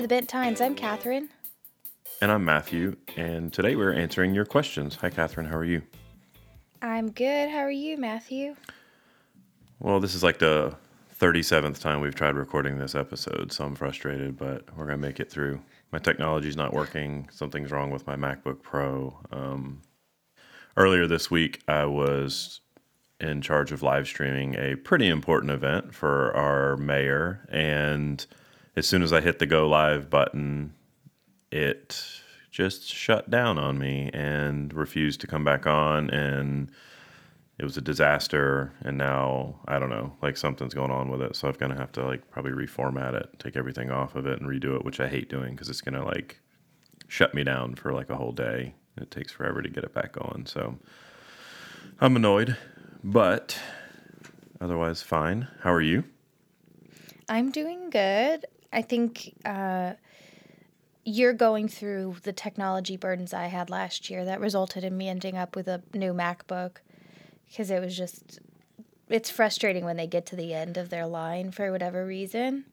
to The Bent Times. I'm Catherine. And I'm Matthew. And today we're answering your questions. Hi, Catherine. How are you? I'm good. How are you, Matthew? Well, this is like the 37th time we've tried recording this episode, so I'm frustrated, but we're going to make it through. My technology's not working. Something's wrong with my MacBook Pro. Earlier this week, I was in charge of live streaming a pretty important event for our mayor, and as soon as I hit the go live button, it just shut down on me and refused to come back on, and it was a disaster, and now, I don't know, like something's going on with it, so I'm going to have to like probably reformat it, take everything off of it and redo it, which I hate doing because it's going to like shut me down for like a whole day. It takes forever to get it back on, so I'm annoyed, but otherwise fine. How are you? I'm doing good. I think you're going through the technology burdens I had last year that resulted in me ending up with a new MacBook. Because it was just, it's frustrating when they get to the end of their line for whatever reason.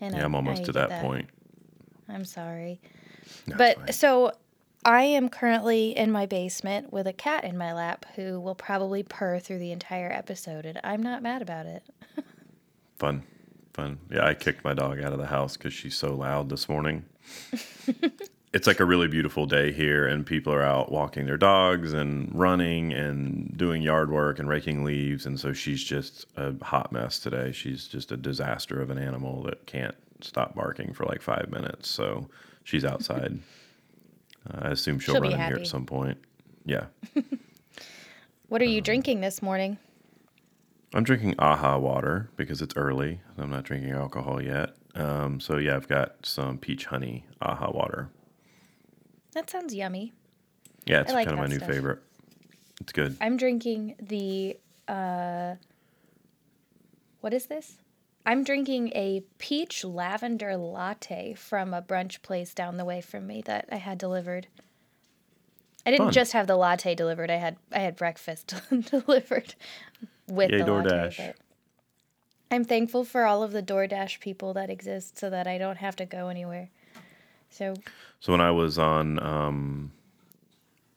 And yeah, I'm almost to that point. I'm sorry. No, but fine. So I am currently in my basement with a cat in my lap who will probably purr through the entire episode, and I'm not mad about it. Fun. Yeah, I kicked my dog out of the house because she's so loud this morning. It's like a really beautiful day here, and people are out walking their dogs and running and doing yard work and raking leaves. And so she's just a hot mess today. She's just a disaster of an animal that can't stop barking for like 5 minutes. So she's outside. I assume she'll run in here at some point. Yeah. What are you drinking this morning? I'm drinking AHA water because it's early. I'm not drinking alcohol yet. So yeah, I've got some peach honey AHA water. That sounds yummy. Yeah, it's like kind of my new favorite. It's good. I'm drinking the, what is this? I'm drinking a peach lavender latte from a brunch place down the way from me that I had delivered. I didn't just have the latte delivered. I had breakfast delivered with the DoorDash latte. I'm thankful for all of the DoorDash people that exist so that I don't have to go anywhere. So when I was on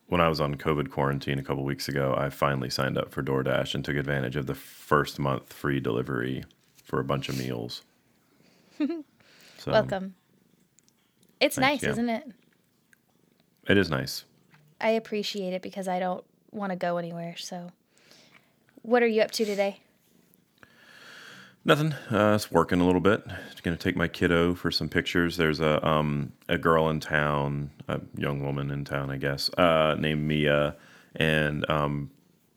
COVID quarantine a couple weeks ago, I finally signed up for DoorDash and took advantage of the first month free delivery for a bunch of meals. So, welcome. It's nice, yeah. Isn't it? It is nice. I appreciate it because I don't want to go anywhere. So what are you up to today? Nothing. Just working a little bit. Just going to take my kiddo for some pictures. There's a girl in town, a young woman in town, I guess, named Mia, and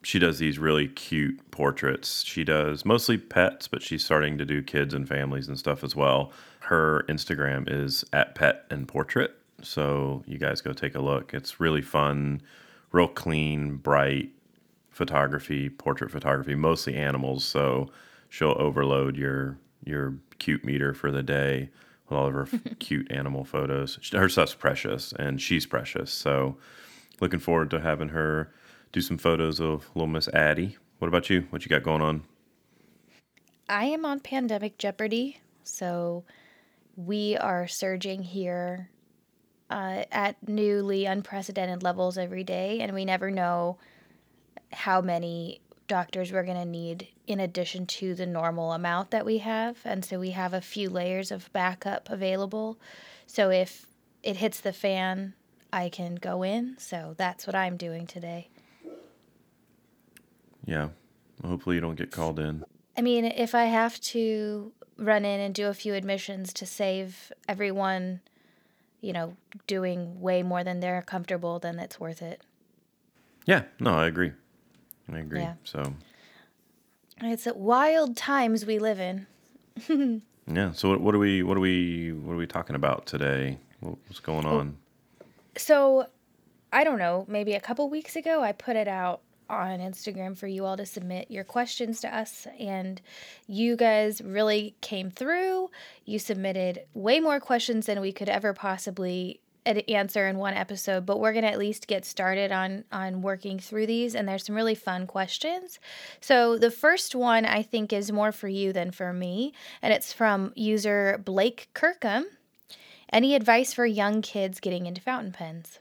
she does these really cute portraits. She does mostly pets, but she's starting to do kids and families and stuff as well. Her Instagram is @petandportrait, so you guys go take a look. It's really fun, real clean, bright photography, portrait photography, mostly animals, so she'll overload your cute meter for the day with all of her cute animal photos. Her stuff's precious, and she's precious. So looking forward to having her do some photos of little Miss Addie. What about you? What you got going on? I am on Pandemic Jeopardy. So we are surging here at newly unprecedented levels every day, and we never know how many doctors we're going to need in addition to the normal amount that we have. And so we have a few layers of backup available. So if it hits the fan, I can go in. So that's what I'm doing today. Yeah. Hopefully you don't get called in. I mean, if I have to run in and do a few admissions to save everyone, you know, doing way more than they're comfortable, then it's worth it. Yeah. No, I agree. Yeah. So it's wild times we live in. Yeah. So what are we talking about today? What's going on? So I don't know. Maybe a couple weeks ago, I put it out on Instagram for you all to submit your questions to us, and you guys really came through. You submitted way more questions than we could ever possibly answer in one episode, but we're going to at least get started on working through these, and there's some really fun questions. So the first one I think is more for you than for me, and it's from user Blake Kirkham, Any advice for young kids getting into fountain pens?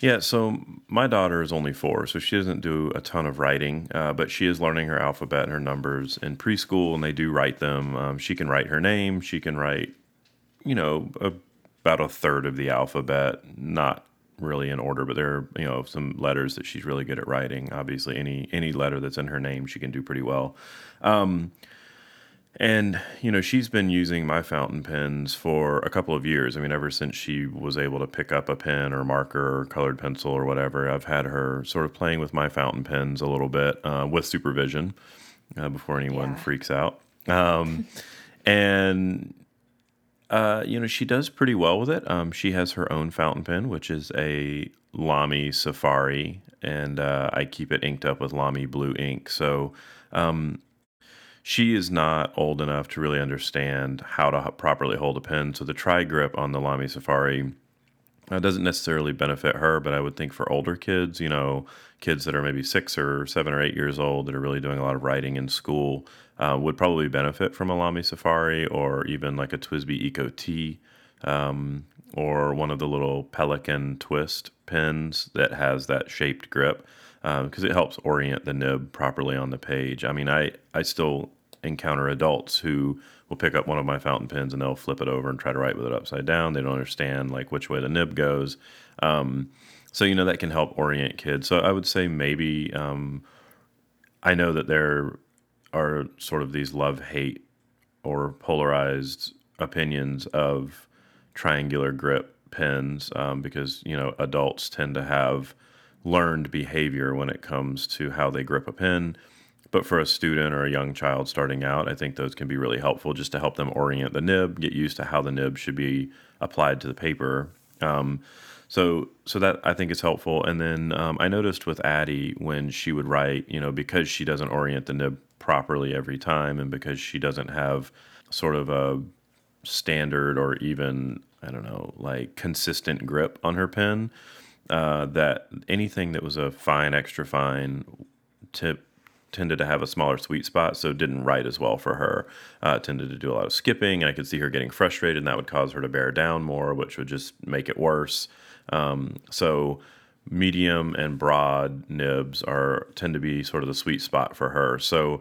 Yeah, so my daughter is only 4, so she doesn't do a ton of writing, but she is learning her alphabet and her numbers in preschool, and they do write them. She can write her name. She can write, about a third of the alphabet, not really in order, but there are, some letters that she's really good at writing. Obviously, any letter that's in her name, she can do pretty well. And, she's been using my fountain pens for a couple of years. Ever since she was able to pick up a pen or marker or colored pencil or whatever, I've had her sort of playing with my fountain pens a little bit with supervision before anyone freaks out. She does pretty well with it. She has her own fountain pen, which is a Lamy Safari, and I keep it inked up with Lamy blue ink. So, she is not old enough to really understand how to properly hold a pen. So the tri-grip on the Lamy Safari doesn't necessarily benefit her, but I would think for older kids, kids that are maybe 6 or 7 or 8 years old that are really doing a lot of writing in school would probably benefit from a Lamy Safari or even like a TWSBI Eco-T or one of the little Pelican Twist pens that has that shaped grip. Because it helps orient the nib properly on the page. I still encounter adults who will pick up one of my fountain pens and they'll flip it over and try to write with it upside down. They don't understand which way the nib goes. So that can help orient kids. So I would say maybe I know that there are sort of these love-hate or polarized opinions of triangular grip pens because, adults tend to have learned behavior when it comes to how they grip a pen. But for a student or a young child starting out, I think those can be really helpful just to help them orient the nib, get used to how the nib should be applied to the paper. So that I think is helpful. And then I noticed with Addie when she would write, because she doesn't orient the nib properly every time and because she doesn't have sort of a standard or even, consistent grip on her pen, that anything that was a fine, extra fine tip tended to have a smaller sweet spot, so didn't write as well for her. It tended to do a lot of skipping. I could see her getting frustrated, and that would cause her to bear down more, which would just make it worse. So medium and broad nibs tend to be sort of the sweet spot for her. So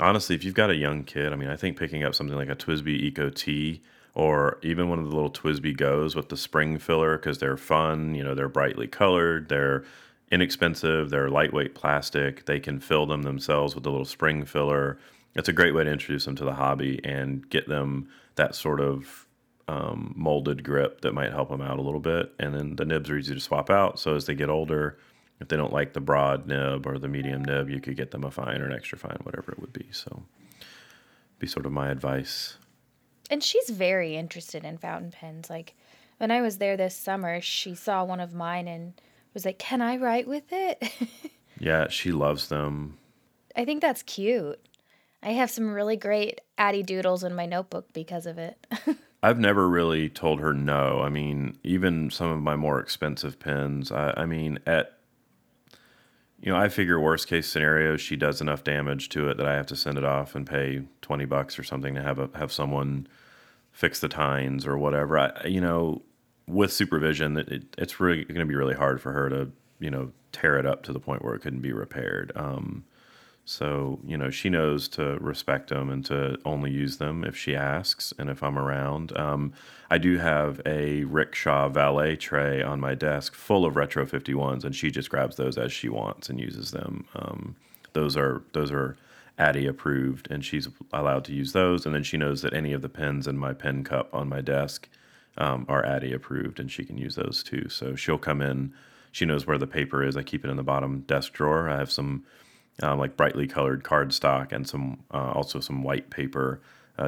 honestly, if you've got a young kid, I think picking up something like a TWSBI Eco-T or even one of the little TWSBI Goes with the spring filler because they're fun, they're brightly colored, they're inexpensive, they're lightweight plastic, they can fill them themselves with a little spring filler. It's a great way to introduce them to the hobby and get them that sort of molded grip that might help them out a little bit. And then the nibs are easy to swap out, so as they get older, if they don't like the broad nib or the medium nib, you could get them a fine or an extra fine, whatever it would be. So be sort of my advice. And she's very interested in fountain pens. When I was there this summer, she saw one of mine and was like, "Can I write with it?" Yeah, she loves them. I think that's cute. I have some really great Addie doodles in my notebook because of it. I've never really told her no. Even some of my more expensive pens, I figure worst case scenario, she does enough damage to it that I have to send it off and pay $20 or something to have someone fix the tines or whatever. With supervision, it's really going to be really hard for her to, tear it up to the point where it couldn't be repaired. So she knows to respect them and to only use them if she asks and if I'm around. I do have a Rickshaw valet tray on my desk full of Retro 51s, and she just grabs those as she wants and uses them. Those are Addie approved, and she's allowed to use those. And then she knows that any of the pens in my pen cup on my desk are Addie approved, and she can use those too. So she'll come in. She knows where the paper is. I keep it in the bottom desk drawer. I have some brightly colored cardstock and some also some white paper,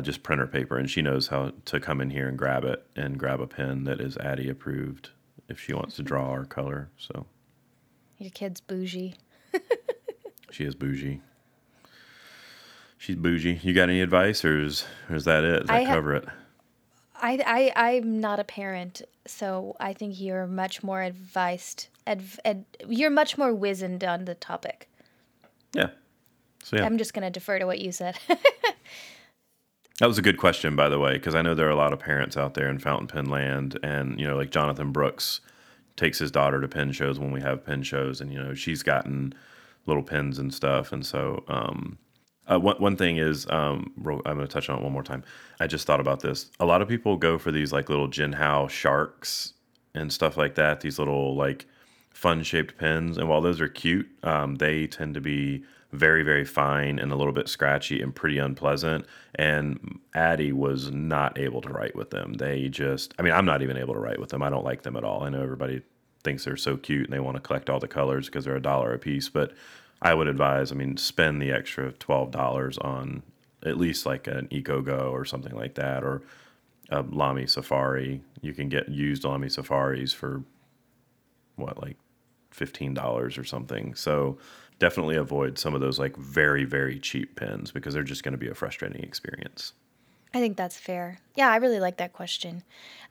just printer paper. And she knows how to come in here and grab it and grab a pen that is Addie approved if she wants to draw or color. So your kid's bougie. She is bougie. She's bougie. You got any advice, or is that it? Does that cover it? I'm not a parent, so I think you're much more advised. You're much more wizened on the topic. Yeah. I'm just going to defer to what you said. That was a good question, by the way, because I know there are a lot of parents out there in fountain pen land, and, you know, like Jonathan Brooks takes his daughter to pen shows when we have pen shows, and, you know, she's gotten little pens and stuff. And so one thing is, I'm going to touch on it one more time. I just thought about this. A lot of people go for these like little Jinhao sharks and stuff like that, these little like fun shaped pens. And while those are cute, they tend to be very, very fine and a little bit scratchy and pretty unpleasant. And Addie was not able to write with them. They just, I mean, I'm not even able to write with them. I don't like them at all. I know everybody thinks they're so cute and they want to collect all the colors because they're $1 a piece. But I would advise, I mean, spend the extra $12 on at least like an EcoGo or something like that, or a Lamy Safari. You can get used Lamy Safaris for what, like $15 or something. So definitely avoid some of those like very, very cheap pens, because they're just going to be a frustrating experience. I think that's fair. Yeah, I really like that question.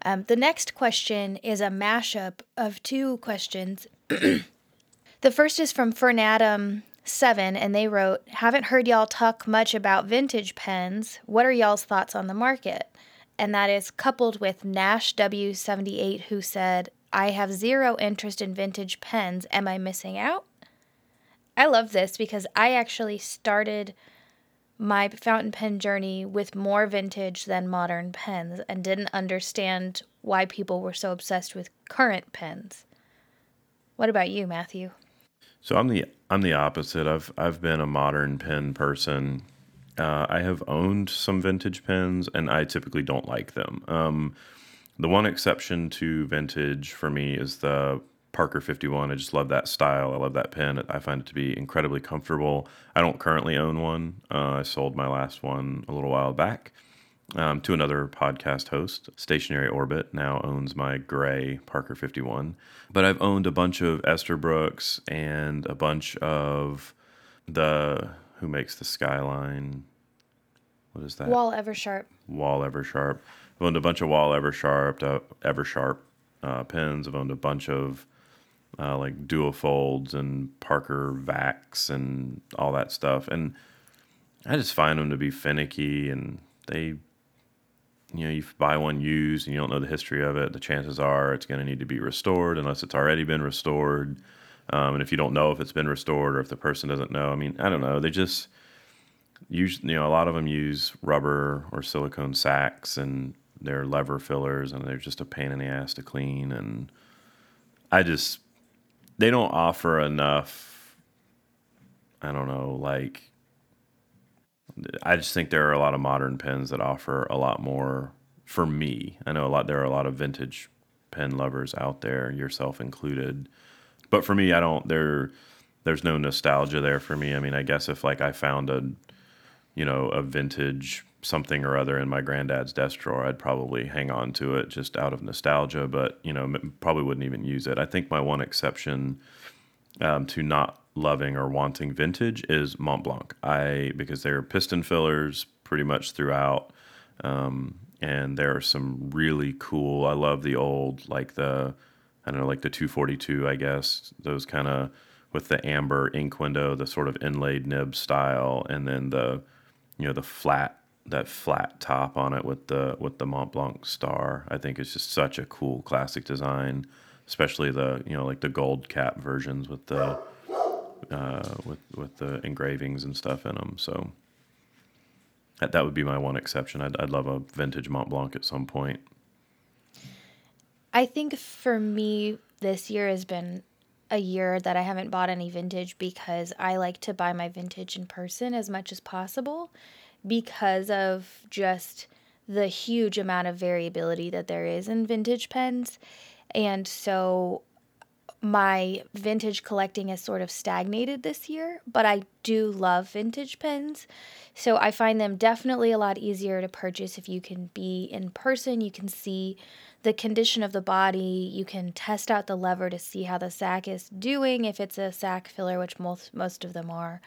The next question is a mashup of two questions. The first is from Fernadum7, and they wrote, haven't heard y'all talk much about vintage pens. What are y'all's thoughts on the market? And that is coupled with Nash W78, who said, I have zero interest in vintage pens. Am I missing out? I love this because I actually started my fountain pen journey with more vintage than modern pens and didn't understand why people were so obsessed with current pens. What about you, Matthew? So I'm the opposite. I've been a modern pen person. I have owned some vintage pens, and I typically don't like them. The one exception to vintage for me is the Parker 51. I just love that style. I love that pen. I find it to be incredibly comfortable. I don't currently own one. I sold my last one a little while back to another podcast host. Stationary Orbit now owns my gray Parker 51. But I've owned a bunch of Esterbrooks and a bunch of the, who makes the Skyline? What is that? Wahl Eversharp. I've owned a bunch of Wahl Eversharp pens. I've owned a bunch of like dual folds and Parker Vax and all that stuff. And I just find them to be finicky, and they, you know, you buy one used and you don't know the history of it. The chances are it's going to need to be restored unless it's already been restored. And if you don't know if it's been restored or if the person doesn't know, I mean, I don't know. They just use, you know, a lot of them use rubber or silicone sacks, and they're lever fillers, and they're just a pain in the ass to clean. And they don't offer enough, I don't know, like, I just think there are a lot of modern pens that offer a lot more for me. I know there are a lot of vintage pen lovers out there, yourself included. But for me, there's no nostalgia there for me. I mean, I guess if like I found a vintage something or other in my granddad's desk drawer, I'd probably hang on to it just out of nostalgia, but, you know, probably wouldn't even use it. I think my one exception to not loving or wanting vintage is Mont Blanc. Because they're piston fillers pretty much throughout. And there are some really cool, I love the old, like the 242, I guess, those kind of with the amber ink window, the sort of inlaid nib style. And then the flat top on it with the Mont Blanc star. I think it's just such a cool classic design, especially the, you know, like the gold cap versions with the with the engravings and stuff in them. So that would be my one exception. I'd love a vintage Mont Blanc at some point. I think for me, this year has been a year that I haven't bought any vintage because I like to buy my vintage in person as much as possible, because of just the huge amount of variability that there is in vintage pens. And so my vintage collecting has sort of stagnated this year, but I do love vintage pens. So I find them definitely a lot easier to purchase if you can be in person. You can see the condition of the body. You can test out the lever to see how the sack is doing, if it's a sack filler, which most of them are,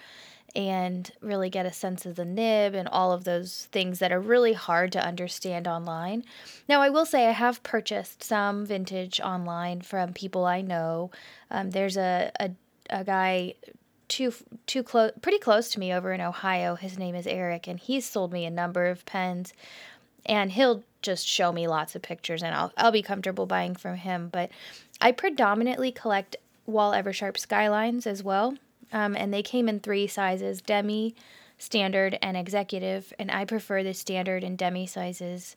and really get a sense of the nib and all of those things that are really hard to understand online. Now, I will say I have purchased some vintage online from people I know. There's a guy, pretty close to me over in Ohio. His name is Eric, and he's sold me a number of pens, and he'll just show me lots of pictures, and I'll be comfortable buying from him. But I predominantly collect Wahl Eversharp Skylines as well, and they came in three sizes: demi, standard, and executive. And I prefer the standard and demi sizes,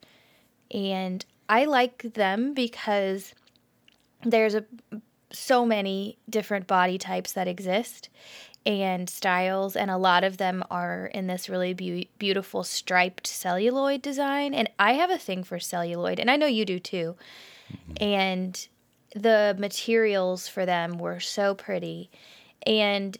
and I like them because there's so many different body types that exist and styles, and a lot of them are in this really beautiful striped celluloid design. And I have a thing for celluloid, and I know you do too. And the materials for them were so pretty. And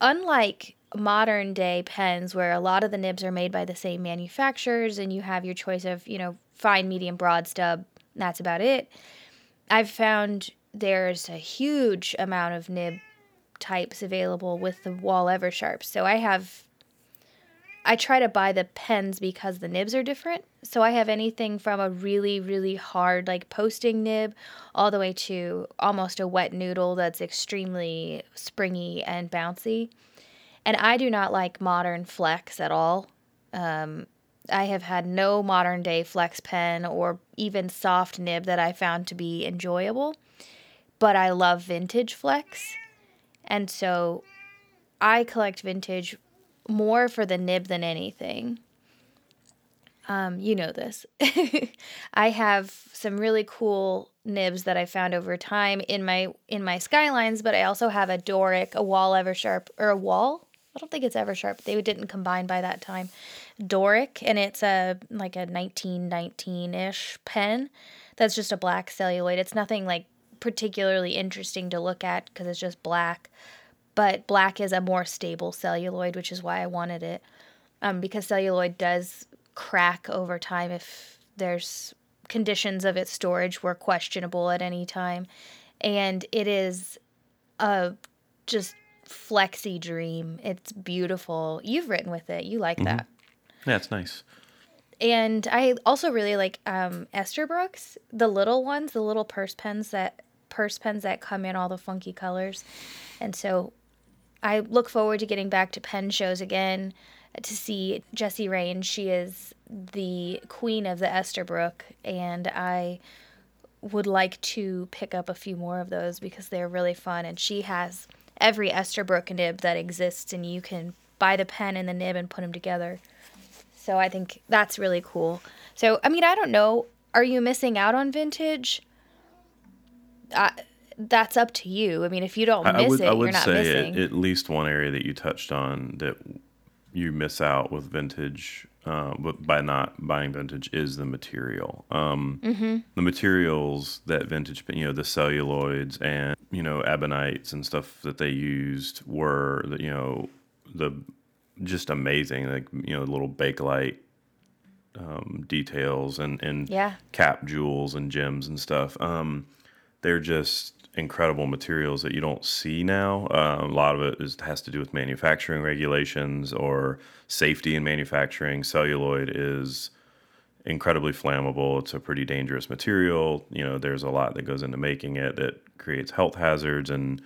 unlike modern day pens, where a lot of the nibs are made by the same manufacturers and you have your choice of, you know, fine, medium, broad, stub, and that's about it, I've found there's a huge amount of nib types available with the Wahl Eversharp. So I try to buy the pens because the nibs are different. So I have anything from a really, really hard, like, posting nib all the way to almost a wet noodle that's extremely springy and bouncy. And I do not like modern flex at all. I have had no modern day flex pen or even soft nib that I found to be enjoyable, but I love vintage flex. And so I collect vintage more for the nib than anything. You know this. I have some really cool nibs that I found over time in my Skylines, but I also have a Doric, a Wahl Eversharp, or a Wahl. I don't think it's Eversharp. They didn't combine by that time. Doric, and it's a 1919-ish pen that's just a black celluloid. It's nothing like particularly interesting to look at because it's just black, but black is a more stable celluloid, which is why I wanted it, because celluloid does crack over time if there's conditions of its storage were questionable at any time, and it is a just flexy dream. It's beautiful. You've written with it. You like that. That's nice. And I also really like Esterbrook's, the little ones, the little purse pens that come in all the funky colors. And so I look forward to getting back to pen shows again to see Jessie Rain. She is the queen of the Esterbrook, and I would like to pick up a few more of those because they're really fun. And she has every Esterbrook nib that exists, and you can buy the pen and the nib and put them together. So I think that's really cool. So, I mean, I don't know. Are you missing out on vintage? That's up to you. I mean, if you don't miss it, you're not missing. I would say at least one area that you touched on that you miss out with vintage, but by not buying vintage, is the material. The materials that vintage, you know, the celluloids and, you know, ebonites and stuff that they used were, you know, the just amazing, like, you know, little bakelite details and cap jewels and gems and stuff. They're just incredible materials that you don't see now. A lot of it has to do with manufacturing regulations or safety in manufacturing. Celluloid is incredibly flammable. It's a pretty dangerous material. You know, there's a lot that goes into making it that creates health hazards, and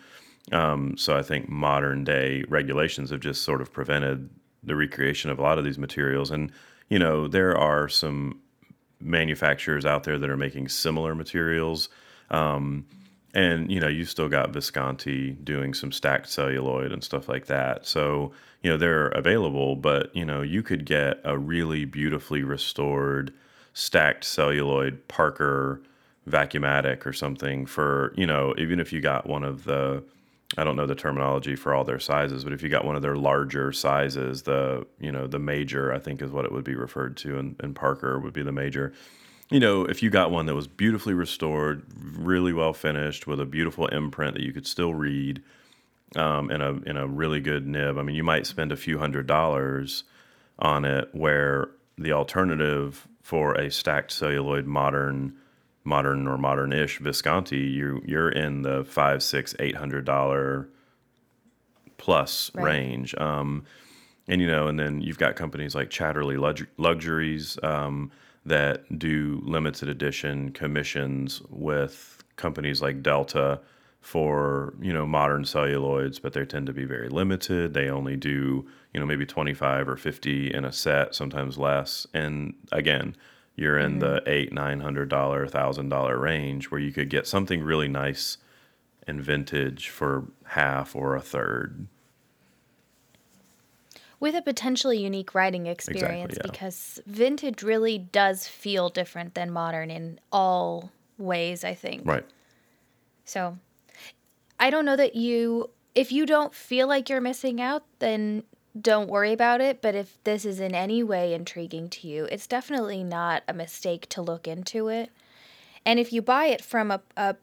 so I think modern day regulations have just sort of prevented the recreation of a lot of these materials. And, you know, there are some manufacturers out there that are making similar materials. And, you know, you've still got Visconti doing some stacked celluloid and stuff like that. So, you know, they're available, but, you know, you could get a really beautifully restored stacked celluloid Parker Vacuumatic or something for, you know, even if you got one of the, I don't know the terminology for all their sizes, but if you got one of their larger sizes, the, you know, the major, I think is what it would be referred to in Parker would be the major. You know, if you got one that was beautifully restored, really well finished with a beautiful imprint that you could still read, in a really good nib, I mean, you might spend a few $100s on it, where the alternative for a stacked celluloid modern or modern-ish Visconti, you're in the $500, $600, $800 plus range. And, you know, and then you've got companies like Chatterley Luxuries that do limited edition commissions with companies like Delta for, you know, modern celluloids, but they tend to be very limited. They only do, you know, maybe 25 or 50 in a set, sometimes less. And again, you're in the $800, $900, $1,000 range where you could get something really nice and vintage for half or a third. With a potentially unique riding experience, exactly, yeah, because vintage really does feel different than modern in all ways, I think. Right. So I don't know that you, if you don't feel like you're missing out, then don't worry about it. But if this is in any way intriguing to you, it's definitely not a mistake to look into it. And if you buy it from a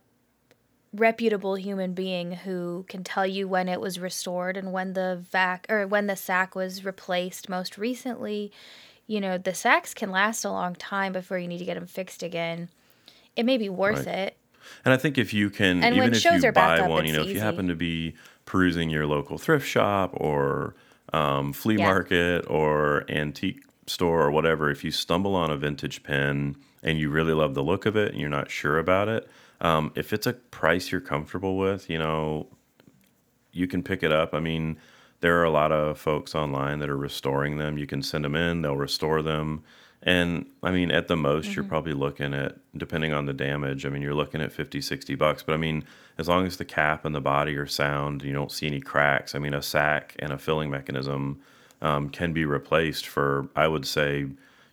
reputable human being who can tell you when it was restored and when the sack was replaced most recently, you know, the sacks can last a long time before you need to get them fixed again. It may be worth it. And I think if you can, and even if you buy one, you know, if you happen to be perusing your local thrift shop or flea market or antique store or whatever, if you stumble on a vintage pen and you really love the look of it and you're not sure about it, if it's a price you're comfortable with, you know, you can pick it up. I mean, there are a lot of folks online that are restoring them. You can send them in, they'll restore them. And I mean, at the most, you're probably looking at, depending on the damage, I mean, you're looking at $50-$60. But I mean, as long as the cap and the body are sound, you don't see any cracks. I mean, a sack and a filling mechanism can be replaced for, I would say,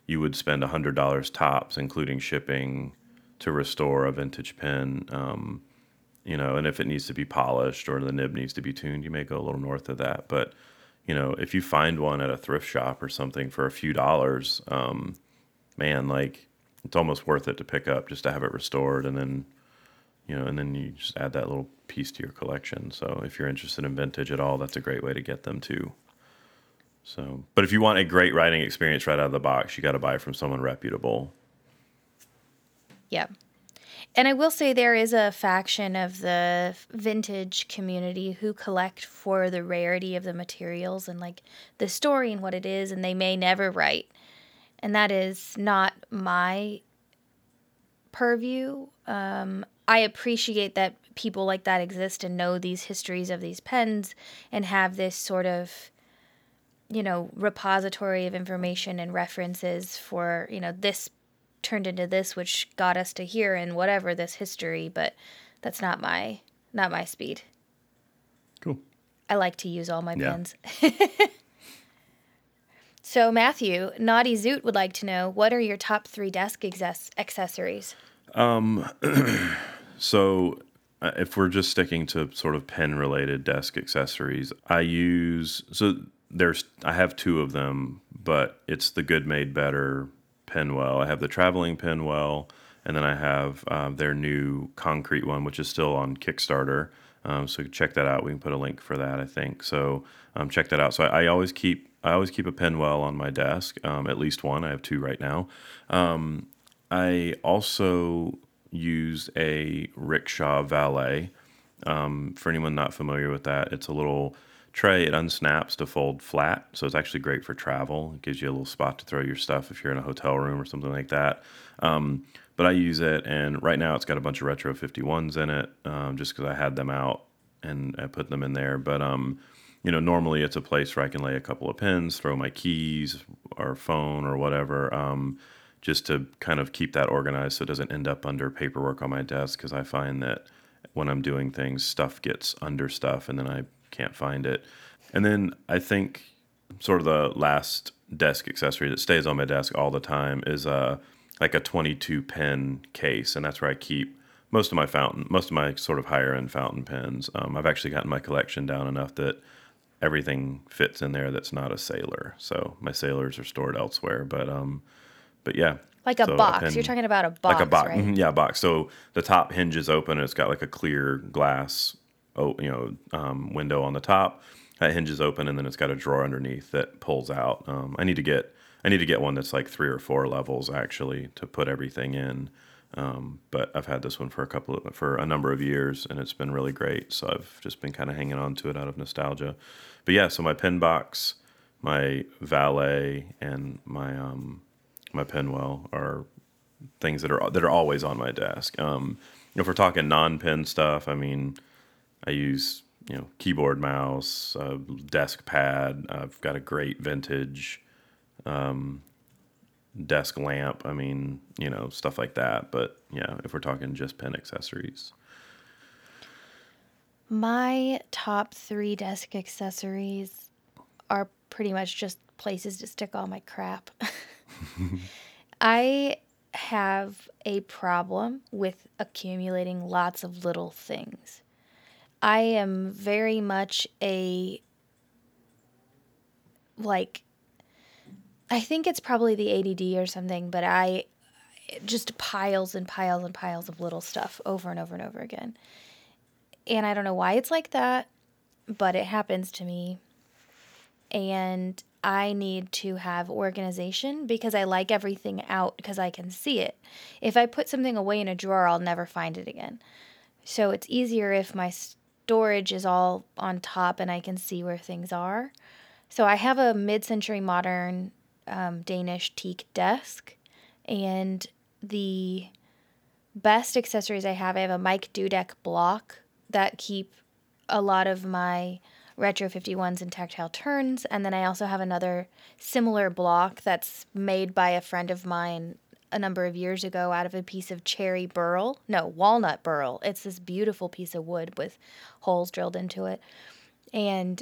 you would spend $100 tops, including shipping, to restore a vintage pen. You know, and if it needs to be polished or the nib needs to be tuned, you may go a little north of that. But you know, if you find one at a thrift shop or something for a few dollars, man, like, it's almost worth it to pick up just to have it restored. And then, you know, and then you just add that little piece to your collection. So if you're interested in vintage at all, that's a great way to get them too. So, but if you want a great riding experience right out of the box, you got to buy from someone reputable. Yeah. And I will say there is a faction of the vintage community who collect for the rarity of the materials and, like, the story and what it is, and they may never write. And that is not my purview. I appreciate that people like that exist and know these histories of these pens and have this sort of, you know, repository of information and references for, you know, this turned into this, which got us to here and whatever this history, but that's not my speed. Cool. I like to use all my pens. So Matthew, Naughty Zoot would like to know, what are your top 3 desk accessories? So if we're just sticking to sort of pen related desk accessories, I have 2 of them, but it's the Good Made Better Penwell. I have the traveling Penwell, and then I have their new concrete one, which is still on Kickstarter. So check that out. We can put a link for that, I think. So check that out. So I always keep a Penwell on my desk, at least one. I have 2 right now. I also use a Rickshaw Valet. For anyone not familiar with that, it's a little tray. It unsnaps to fold flat, so it's actually great for travel. It gives you a little spot to throw your stuff if you're in a hotel room or something like that. But I use it, and right now it's got a bunch of Retro 51s in it, just because I had them out and I put them in there. But you know, normally it's a place where I can lay a couple of pens, throw my keys or phone or whatever, just to kind of keep that organized so it doesn't end up under paperwork on my desk, because I find that when I'm doing things, stuff gets under stuff, and then I can't find it. And then I think sort of the last desk accessory that stays on my desk all the time is like a 22 pen case, and that's where I keep most of my sort of higher end fountain pens. I've actually gotten my collection down enough that everything fits in there that's not a Sailor. So my Sailors are stored elsewhere, but yeah. Like a box. You're talking about a box, like a box, right? Mm-hmm, yeah, a box. So the top hinge is open and it's got like a clear glass window on the top. That hinges open, and then it's got a drawer underneath that pulls out. I need to get one that's like 3 or 4 levels actually to put everything in. But I've had this one for a number of years, and it's been really great. So I've just been kind of hanging on to it out of nostalgia. But yeah, so my pen box, my Valet, and my Penwell are things that are always on my desk. If we're talking non-pen stuff, I mean, I use, you know, keyboard, mouse, desk pad. I've got a great vintage desk lamp. I mean, you know, stuff like that. But yeah, if we're talking just pen accessories. My top three desk accessories are pretty much just places to stick all my crap. I have a problem with accumulating lots of little things. I am very much a, like, I think it's probably the ADD or something, but I just piles and piles and piles of little stuff over and over and over again. And I don't know why it's like that, but it happens to me. And I need to have organization because I like everything out because I can see it. If I put something away in a drawer, I'll never find it again. So it's easier if my storage is all on top and I can see where things are. So I have a mid-century modern Danish teak desk, and the best accessories I have a Mike Dudek block that keep a lot of my Retro 51s and Tactile Turns, and then I also have another similar block that's made by a friend of mine a number of years ago out of a piece of walnut burl. It's this beautiful piece of wood with holes drilled into it, and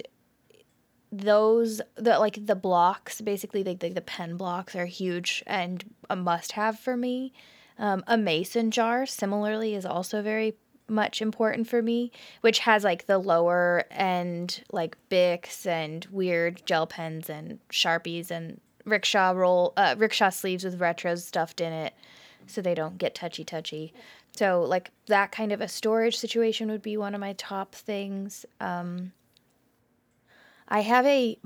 the blocks, basically the pen blocks, are huge and a must-have for me. A mason jar, similarly, is also very much important for me, which has the lower end Bics and weird gel pens and Sharpies and rickshaw sleeves with retros stuffed in it so they don't get touchy. So that kind of a storage situation would be one of my top things. I have a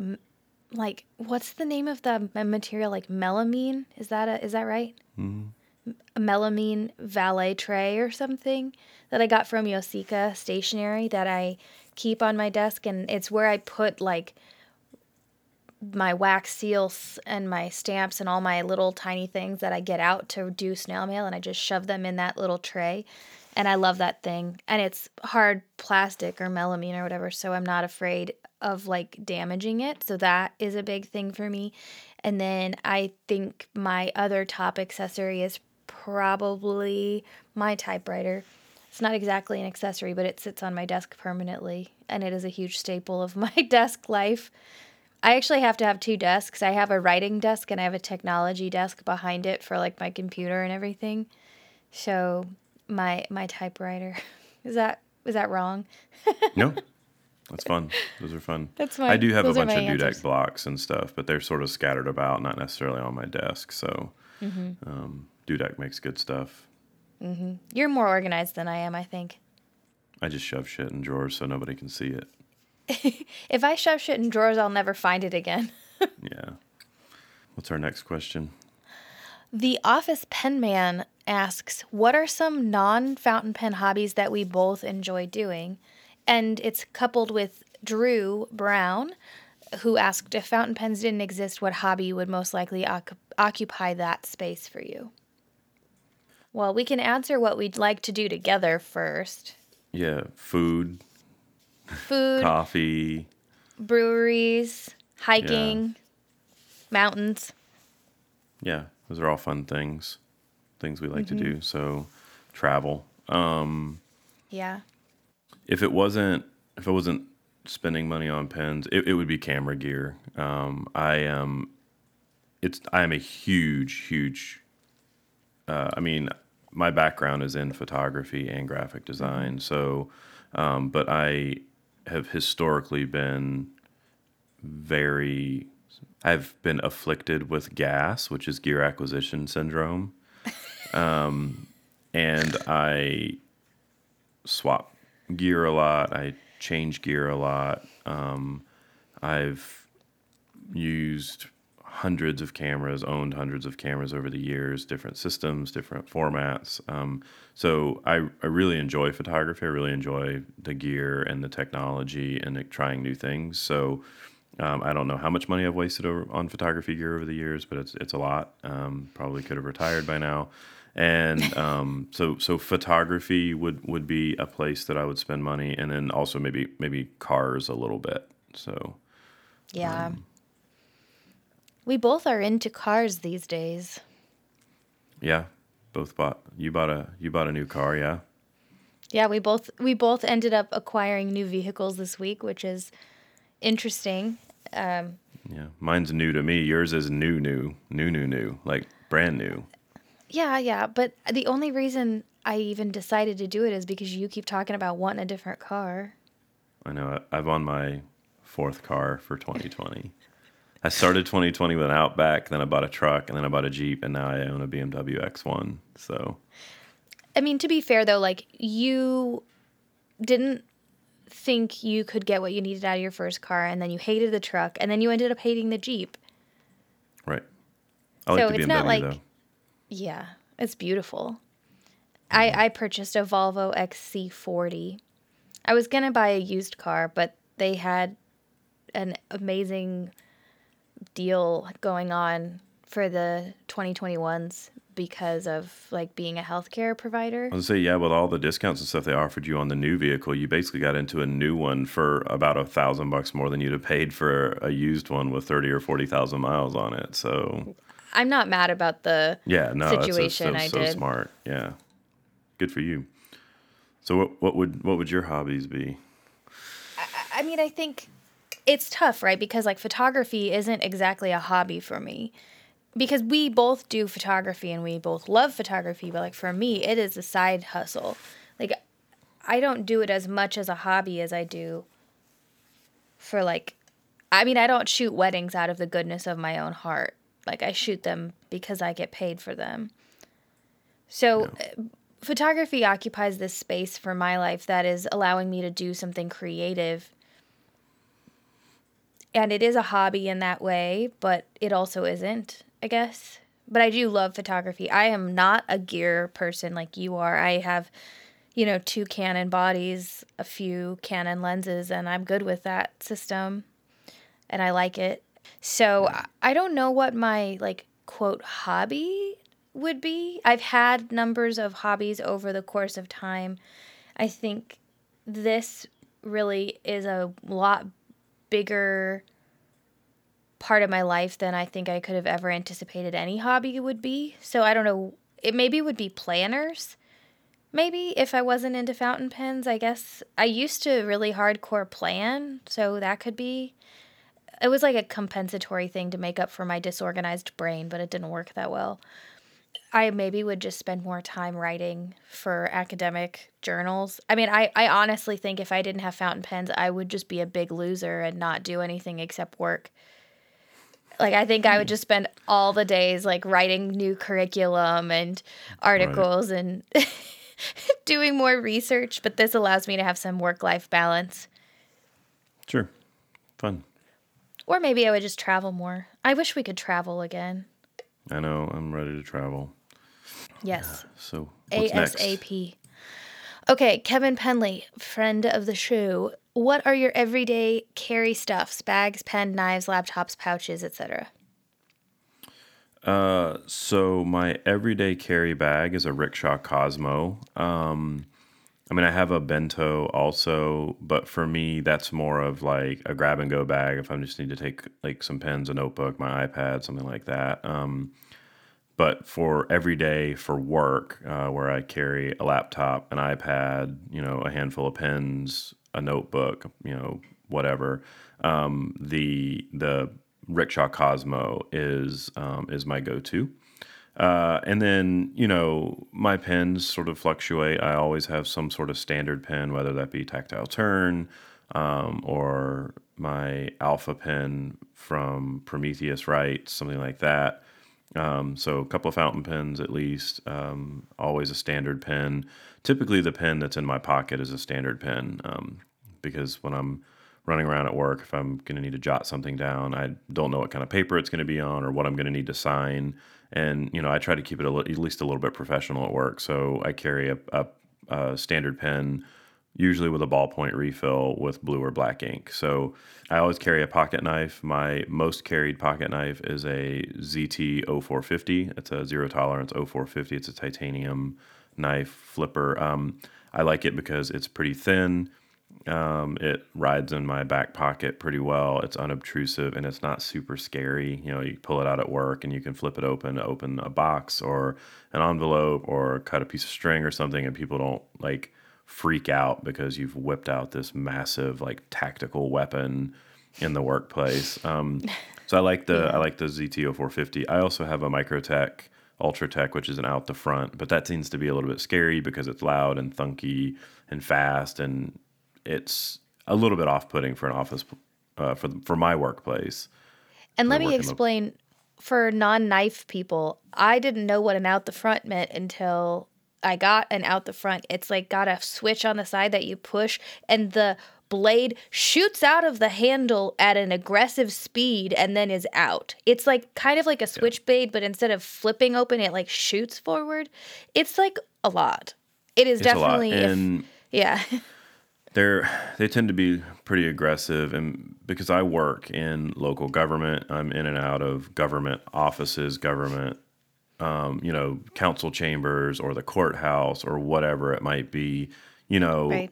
what's the name of the material, melamine? Is that right? Mm-hmm. A melamine valet tray or something that I got from Yosika Stationery that I keep on my desk, and it's where I put my wax seals and my stamps and all my little tiny things that I get out to do snail mail, and I just shove them in that little tray, and I love that thing. And it's hard plastic or melamine or whatever, so I'm not afraid of damaging it, so that is a big thing for me. And then I think my other top accessory is probably my typewriter. It's not exactly an accessory, but it sits on my desk permanently, and it is a huge staple of my desk life. I actually have to have two desks. I have a writing desk and I have a technology desk behind it for my computer and everything. So my typewriter. Is that wrong? No. That's fun. Those are fun. I do have a bunch of Dudek blocks and stuff, but they're sort of scattered about, not necessarily on my desk. So Dudek makes good stuff. Mm-hmm. You're more organized than I am, I think. I just shove shit in drawers so nobody can see it. If I shove shit in drawers, I'll never find it again. Yeah. What's our next question? The Office Pen Man asks, what are some non-fountain pen hobbies that we both enjoy doing? And it's coupled with Drew Brown, who asked, if fountain pens didn't exist, what hobby would most likely occupy that space for you? Well, we can answer what we'd like to do together first. Yeah, food, coffee, breweries, hiking, mountains. Yeah, those are all fun things we like to do. So, travel. Yeah. If it wasn't spending money on pens, it would be camera gear. I am a huge. My background is in photography and graphic design. So, but I have historically been I've been afflicted with GAS, which is gear acquisition syndrome, and I swap gear a lot. I change gear a lot. I've used hundreds of cameras, owned hundreds of cameras over the years, different systems, different formats. So I really enjoy photography. I really enjoy the gear and the technology and trying new things. So I don't know how much money I've wasted on photography gear over the years, but it's a lot. Probably could have retired by now. And so photography would be a place that I would spend money, and then also maybe cars a little bit. So yeah, we both are into cars these days. Yeah, both you bought a new car, yeah. Yeah, we both ended up acquiring new vehicles this week, which is interesting. Yeah, mine's new to me. Yours is new, like brand new. Yeah, but the only reason I even decided to do it is because you keep talking about wanting a different car. I know. I've on my fourth car for 2020. I started 2020 with an Outback, then I bought a truck, and then I bought a Jeep, and now I own a BMW X1. So, I mean, to be fair though, like you didn't think you could get what you needed out of your first car, and then you hated the truck, and then you ended up hating the Jeep. Right. I like the BMW, not like though. Yeah, it's beautiful. I purchased a Volvo XC40. I was going to buy a used car, but they had an amazing deal going on for the 2021s because of like being a healthcare provider. I was going to say, yeah, with all the discounts and stuff they offered you on the new vehicle, you basically got into a new one for about $1,000 more than you'd have paid for a used one with 30 or 40,000 miles on it. So I'm not mad about the situation. That's so smart. Yeah, good for you. So what would your hobbies be? I mean, I think it's tough, right? Because like photography isn't exactly a hobby for me, because we both do photography and we both love photography. But like for me, it is a side hustle. Like I don't do it as much as a hobby as I do for like. I mean, I don't shoot weddings out of the goodness of my own heart. Like, I shoot them because I get paid for them. So photography occupies this space for my life that is allowing me to do something creative. And it is a hobby in that way, but it also isn't, I guess. But I do love photography. I am not a gear person like you are. I have, two Canon bodies, a few Canon lenses, and I'm good with that system. And I like it. So I don't know what my, like, quote, hobby would be. I've had numbers of hobbies over the course of time. I think this really is a lot bigger part of my life than I think I could have ever anticipated any hobby would be. So I don't know. It maybe would be planners. Maybe if I wasn't into fountain pens, I guess. I used to really hardcore plan, so that could be. It was like a compensatory thing to make up for my disorganized brain, but it didn't work that well. I maybe would just spend more time writing for academic journals. I mean, I honestly think if I didn't have fountain pens, I would just be a big loser and not do anything except work. Like, I think I would just spend all the days, like, writing new curriculum and articles and doing more research. But this allows me to have some work-life balance. Sure. Fun. Or maybe I would just travel more. I wish we could travel again. I know. I'm ready to travel. Yes. So what's ASAP. Next? Okay, Kevin Penley, friend of the show. What are your everyday carry stuffs? Bags, pen, knives, laptops, pouches, etc. So my everyday carry bag is a Rickshaw Cosmo. I mean, I have a bento also, but for me, that's more of like a grab-and-go bag if I just need to take like some pens, a notebook, my iPad, something like that. But for every day for work, where I carry a laptop, an iPad, a handful of pens, a notebook, whatever, the Rickshaw Cosmo is my go-to. And then, my pens sort of fluctuate. I always have some sort of standard pen, whether that be Tactile Turn, or my Alpha pen from Prometheus Wright, something like that. So a couple of fountain pens at least, always a standard pen. Typically the pen that's in my pocket is a standard pen, because when I'm running around at work, if I'm going to need to jot something down, I don't know what kind of paper it's going to be on or what I'm going to need to sign. And, I try to keep it at least a little bit professional at work. So I carry a standard pen usually with a ballpoint refill with blue or black ink. So I always carry a pocket knife. My most carried pocket knife is a ZT-0450. It's a zero tolerance 0450. It's a titanium knife flipper. I like it because it's pretty thin. It rides in my back pocket pretty well. It's unobtrusive and it's not super scary. You know, you pull it out at work and you can flip it open to open a box or an envelope or cut a piece of string or something, and people don't like freak out because you've whipped out this massive like tactical weapon in the workplace. So I like the ZT-0450. I also have a Microtech Ultratech, which is an out the front, but that seems to be a little bit scary because it's loud and thunky and fast, and it's a little bit off-putting for an office, for my workplace. And let me explain for non-knife people. I didn't know what an out the front meant until I got an out the front. It's like got a switch on the side that you push, and the blade shoots out of the handle at an aggressive speed and then is out. It's like kind of like a switchblade, but instead of flipping open, it like shoots forward. It's like a lot. It is definitely a lot. And yeah. They tend to be pretty aggressive, and because I work in local government, I'm in and out of government offices, government council chambers or the courthouse or whatever it might be, right.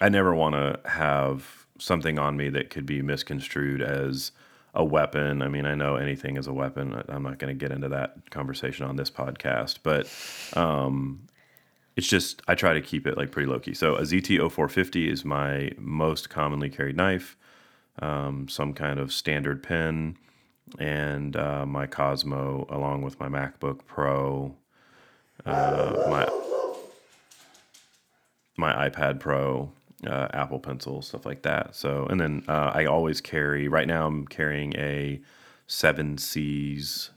I never want to have something on me that could be misconstrued as a weapon. I mean, I know anything is a weapon. I'm not going to get into that conversation on this podcast, but it's just, I try to keep it like pretty low key. So a ZT-0450 is my most commonly carried knife, some kind of standard pen, and my Cosmo, along with my MacBook Pro, my iPad Pro, Apple Pencil, stuff like that. So, and then I always carry. Right now, I'm carrying a 7Cs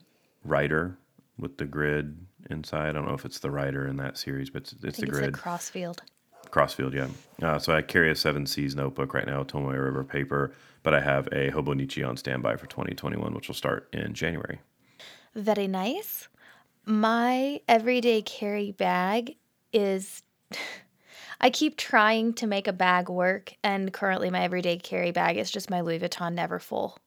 writer with the grid inside. I don't know if it's the writer in that series, but it's the grid. It's a Crossfield, yeah. So I carry a 7Cs notebook right now, Tomoe River paper, but I have a Hobonichi on standby for 2021, which will start in January. Very nice. My everyday carry bag is... I keep trying to make a bag work, and currently my everyday carry bag is just my Louis Vuitton Neverfull.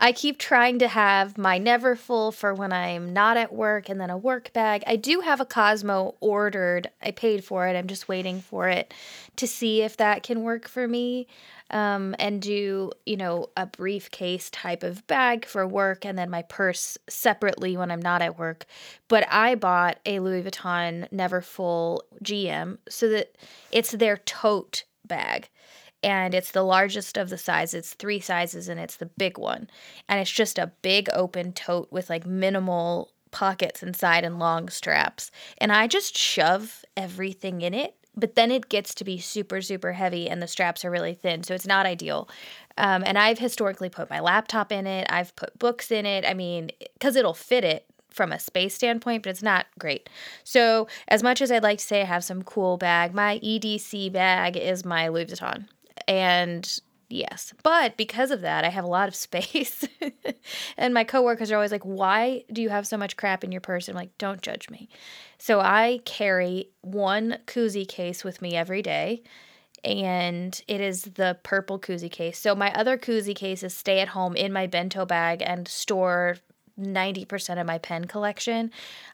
I keep trying to have my Neverfull for when I'm not at work, and then a work bag. I do have a Cosmo ordered. I paid for it. I'm just waiting for it to see if that can work for me, and do, a briefcase type of bag for work, and then my purse separately when I'm not at work. But I bought a Louis Vuitton Neverfull GM so that it's their tote bag. And it's the largest of the size. It's 3 sizes, and it's the big one. And it's just a big open tote with, minimal pockets inside and long straps. And I just shove everything in it. But then it gets to be super, super heavy, and the straps are really thin, so it's not ideal. And I've historically put my laptop in it. I've put books in it. I mean, because it'll fit it from a space standpoint, but it's not great. So as much as I'd like to say I have some cool bag, my EDC bag is my Louis Vuitton. And yes, but because of that, I have a lot of space. And my coworkers are always like, why do you have so much crap in your purse? I'm like, don't judge me. So I carry one koozie case with me every day, and it is the purple koozie case. So my other koozie cases stay at home in my bento bag and store 90% of my pen collection.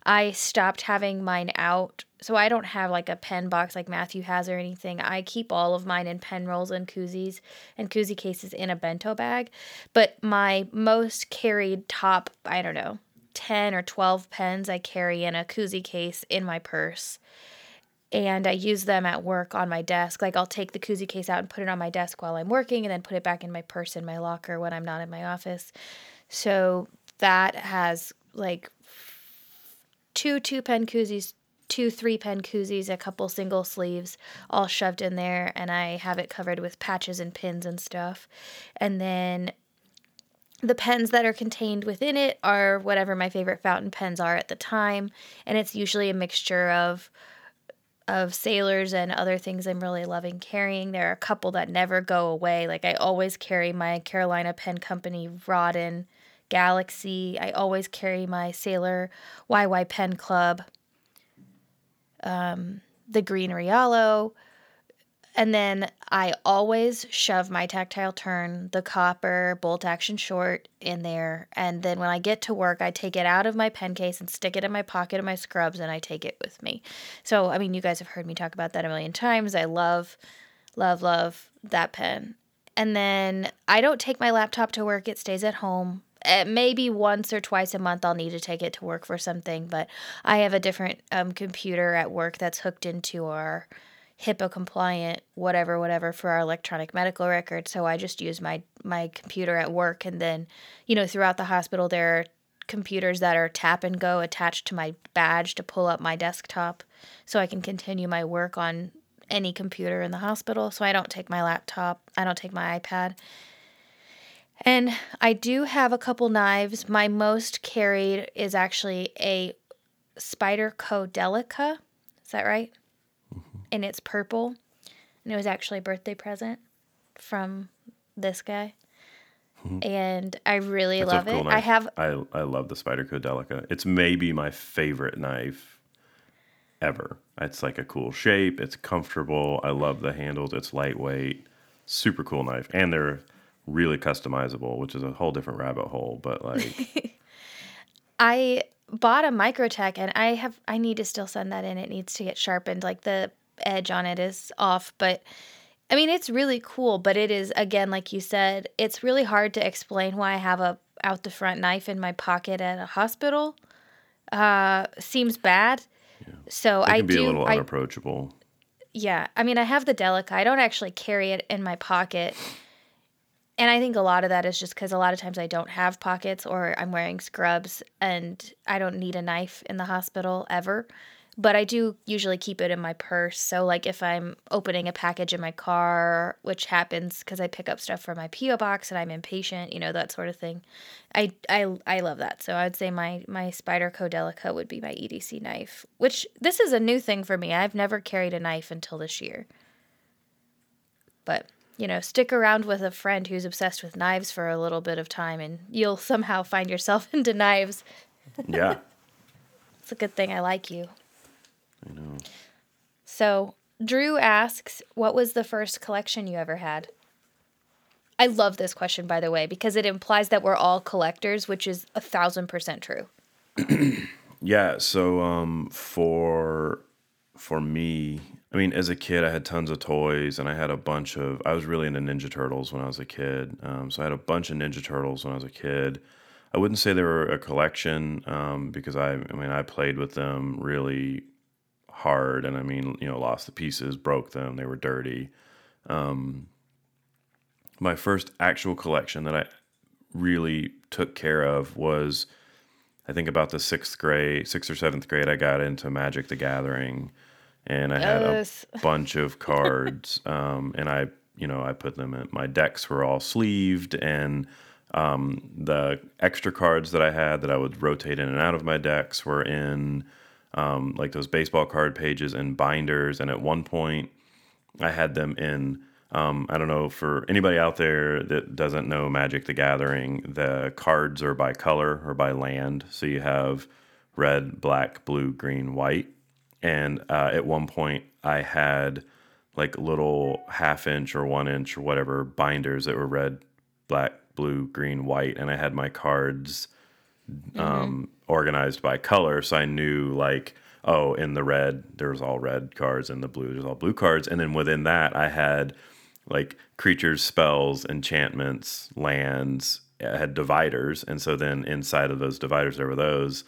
I stopped having mine out, so I don't have a pen box like Matthew has or anything. I keep all of mine in pen rolls and koozies and koozie cases in a bento bag. But my most carried top, 10 or 12 pens I carry in a koozie case in my purse. And I use them at work on my desk. I'll take the koozie case out and put it on my desk while I'm working, and then put it back in my purse in my locker when I'm not in my office. So that has 2 2-pen koozies, 2 3-pen koozies, a couple single sleeves all shoved in there, and I have it covered with patches and pins and stuff. And then the pens that are contained within it are whatever my favorite fountain pens are at the time, and it's usually a mixture of sailors and other things I'm really loving carrying. There are a couple that never go away. I always carry my Carolina Pen Company Rodin Galaxy. I always carry my Sailor YY Pen Club. the green Riallo, and then I always shove my Tactile Turn, the copper bolt action short in there, and then when I get to work, I take it out of my pen case and stick it in my pocket of my scrubs, and I take it with me. So, I mean, you guys have heard me talk about that a million times. I love that pen. And then I don't take my laptop to work. It stays at home. Maybe once or twice a month I'll need to take it to work for something, but I have a different computer at work that's hooked into our HIPAA-compliant whatever for our electronic medical record, so I just use my computer at work. And then, you know, throughout the hospital there are computers that are tap-and-go attached to my badge to pull up my desktop so I can continue my work on any computer in the hospital, so I don't take my laptop, I don't take my iPad. And I do have a couple knives. My most carried is actually a Spyderco Delica. Is that right? Mm-hmm. And it's purple. And it was actually a birthday present from this guy. Mm-hmm. And I really love it. Knife. I love the Spyderco Delica. It's maybe my favorite knife ever. It's like a cool shape. It's comfortable. I love the handles. It's lightweight. Super cool knife. And they're really customizable, which is a whole different rabbit hole, but like I bought a Microtech, and I need to still send that in. It needs to get sharpened. Like the edge on it is off, but I mean, it's really cool, but it is, again, like you said, it's really hard to explain why I have a out the front knife in my pocket at a hospital. Seems bad. Yeah. So I do be a little unapproachable. Yeah. I mean, I have the Delica. I don't actually carry it in my pocket. And I think a lot of that is just because a lot of times I don't have pockets, or I'm wearing scrubs and I don't need a knife in the hospital ever. But I do usually keep it in my purse. So like if I'm opening a package in my car, which happens because I pick up stuff from my P.O. box and I'm impatient, you know, that sort of thing. I love that. So I would say my Spyderco Delica would be my EDC knife, which this is a new thing for me. I've never carried a knife until this year. But you know, stick around with a friend who's obsessed with knives for a little bit of time, and you'll somehow find yourself into knives. Yeah. It's a good thing I like you. I know. So, Drew asks, what was the first collection you ever had? I love this question, by the way, because it implies that we're all collectors, which is 1,000% true. Yeah, so for me, I mean, as a kid, I had tons of toys, and I was really into Ninja Turtles when I was a kid. So I had a bunch of Ninja Turtles when I was a kid. I wouldn't say they were a collection because I played with them really hard, and I mean, you know, lost the pieces, broke them, they were dirty. My first actual collection that I really took care of was, I think about the sixth or seventh grade, I got into Magic: The Gathering. And I had a bunch of cards, and I put them in. My decks were all sleeved, and the extra cards that I had that I would rotate in and out of my decks were in like those baseball card pages and binders. And at one point, I had them in, I don't know, for anybody out there that doesn't know Magic: The Gathering, the cards are by color or by land. So you have red, black, blue, green, white. And at one point, I had like little 1/2 inch or 1 inch or whatever binders that were red, black, blue, green, white. And I had my cards organized by color. So I knew like, oh, in the red, there's all red cards. In the blue, there's all blue cards. And then within that, I had like creatures, spells, enchantments, lands. I had dividers. And so then inside of those dividers, there were those.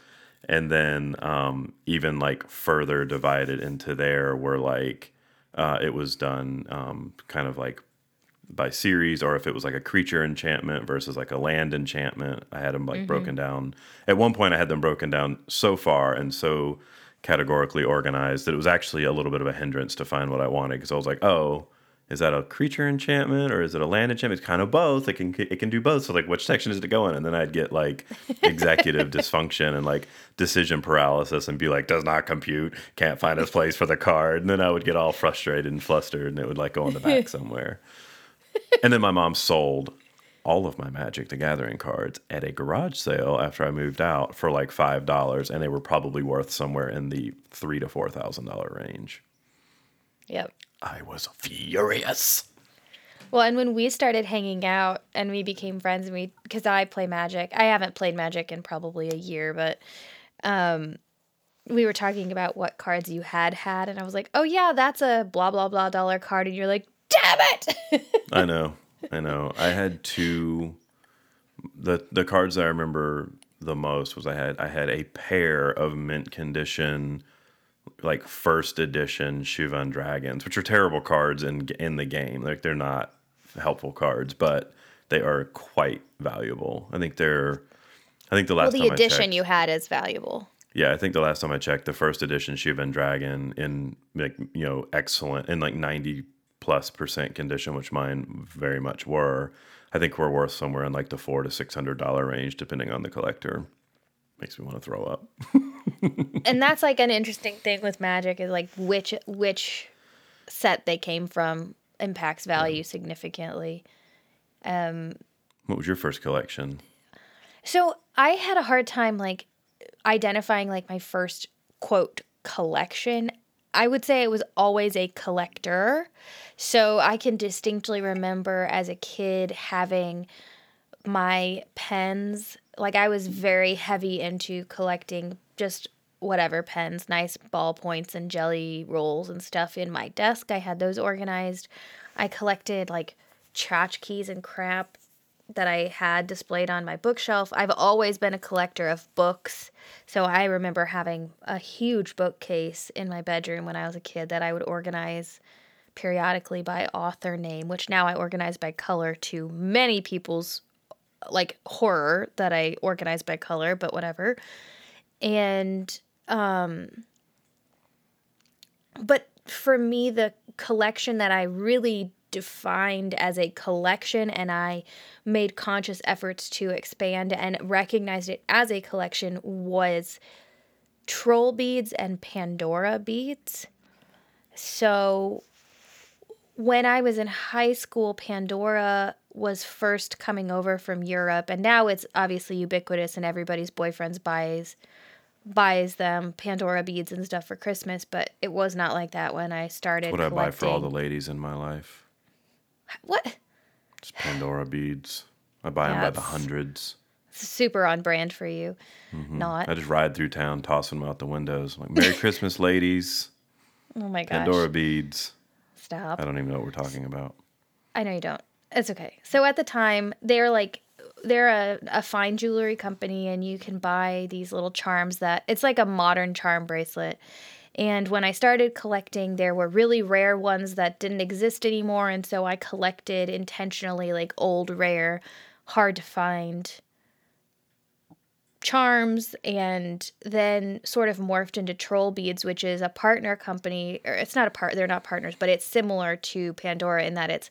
And then even like further divided into there were like it was done kind of like by series, or if it was like a creature enchantment versus like a land enchantment. I had them like broken down. At one point I had them broken down so far and so categorically organized that it was actually a little bit of a hindrance to find what I wanted, because I was like, oh, is that a creature enchantment or is it a land enchantment? It's kind of both. It can do both. So like, which section does it go in? And then I'd get like executive dysfunction and like decision paralysis and be like, does not compute, can't find its place for the card. And then I would get all frustrated and flustered, and it would like go in the back somewhere. And then my mom sold all of my Magic: The Gathering cards at a garage sale after I moved out for like $5, and they were probably worth somewhere in the $3,000 to $4,000 range. Yep. I was furious. Well, and when we started hanging out and we became friends and because I play Magic. I haven't played Magic in probably a year, but we were talking about what cards you had, and I was like, oh, yeah, that's a blah, blah, blah dollar card. And you're like, damn it. I know. I had two. The cards I remember the most was I had a pair of mint condition, like first edition Shivan Dragons, which are terrible cards in the game. Like they're not helpful cards, but they are quite valuable. I think the last time I checked, the edition you had is valuable. Yeah, I think the last time I checked, the first edition Shivan Dragon in excellent in like 90%+ condition, which mine very much were. I think we're worth somewhere in like the $400 to $600 range, depending on the collector. Makes me want to throw up. And that's like an interesting thing with Magic is like which set they came from impacts value significantly. What was your first collection? So I had a hard time like identifying like my first quote collection. I would say it was always a collector. So I can distinctly remember as a kid having my pens. Like I was very heavy into collecting just whatever pens, nice ballpoints and jelly rolls and stuff in my desk. I had those organized. I collected like tchotchkes and crap that I had displayed on my bookshelf. I've always been a collector of books. So I remember having a huge bookcase in my bedroom when I was a kid that I would organize periodically by author name, which now I organize by color to many people's like horror that I organize by color, but whatever. And, but for me, the collection that I really defined as a collection and I made conscious efforts to expand and recognized it as a collection was Troll Beads and Pandora beads. So when I was in high school, Pandora was first coming over from Europe, and now it's obviously ubiquitous and everybody's boyfriends buys them Pandora beads and stuff for Christmas, but it was not like that when I started collecting. That's what I buy for all the ladies in my life. What? It's Pandora beads. I buy them by the hundreds. Super on brand for you. Mm-hmm. Not. I just ride through town, tossing them out the windows. I'm like, Merry Christmas, ladies. Oh my gosh. Pandora beads. Stop. I don't even know what we're talking about. I know you don't. It's okay. So at the time, they're a fine jewelry company, and you can buy these little charms that it's like a modern charm bracelet. And when I started collecting, there were really rare ones that didn't exist anymore, and so I collected intentionally like old, rare, hard to find charms, and then sort of morphed into Troll Beads, which is a partner company. Or it's not they're not partners, but it's similar to Pandora in that it's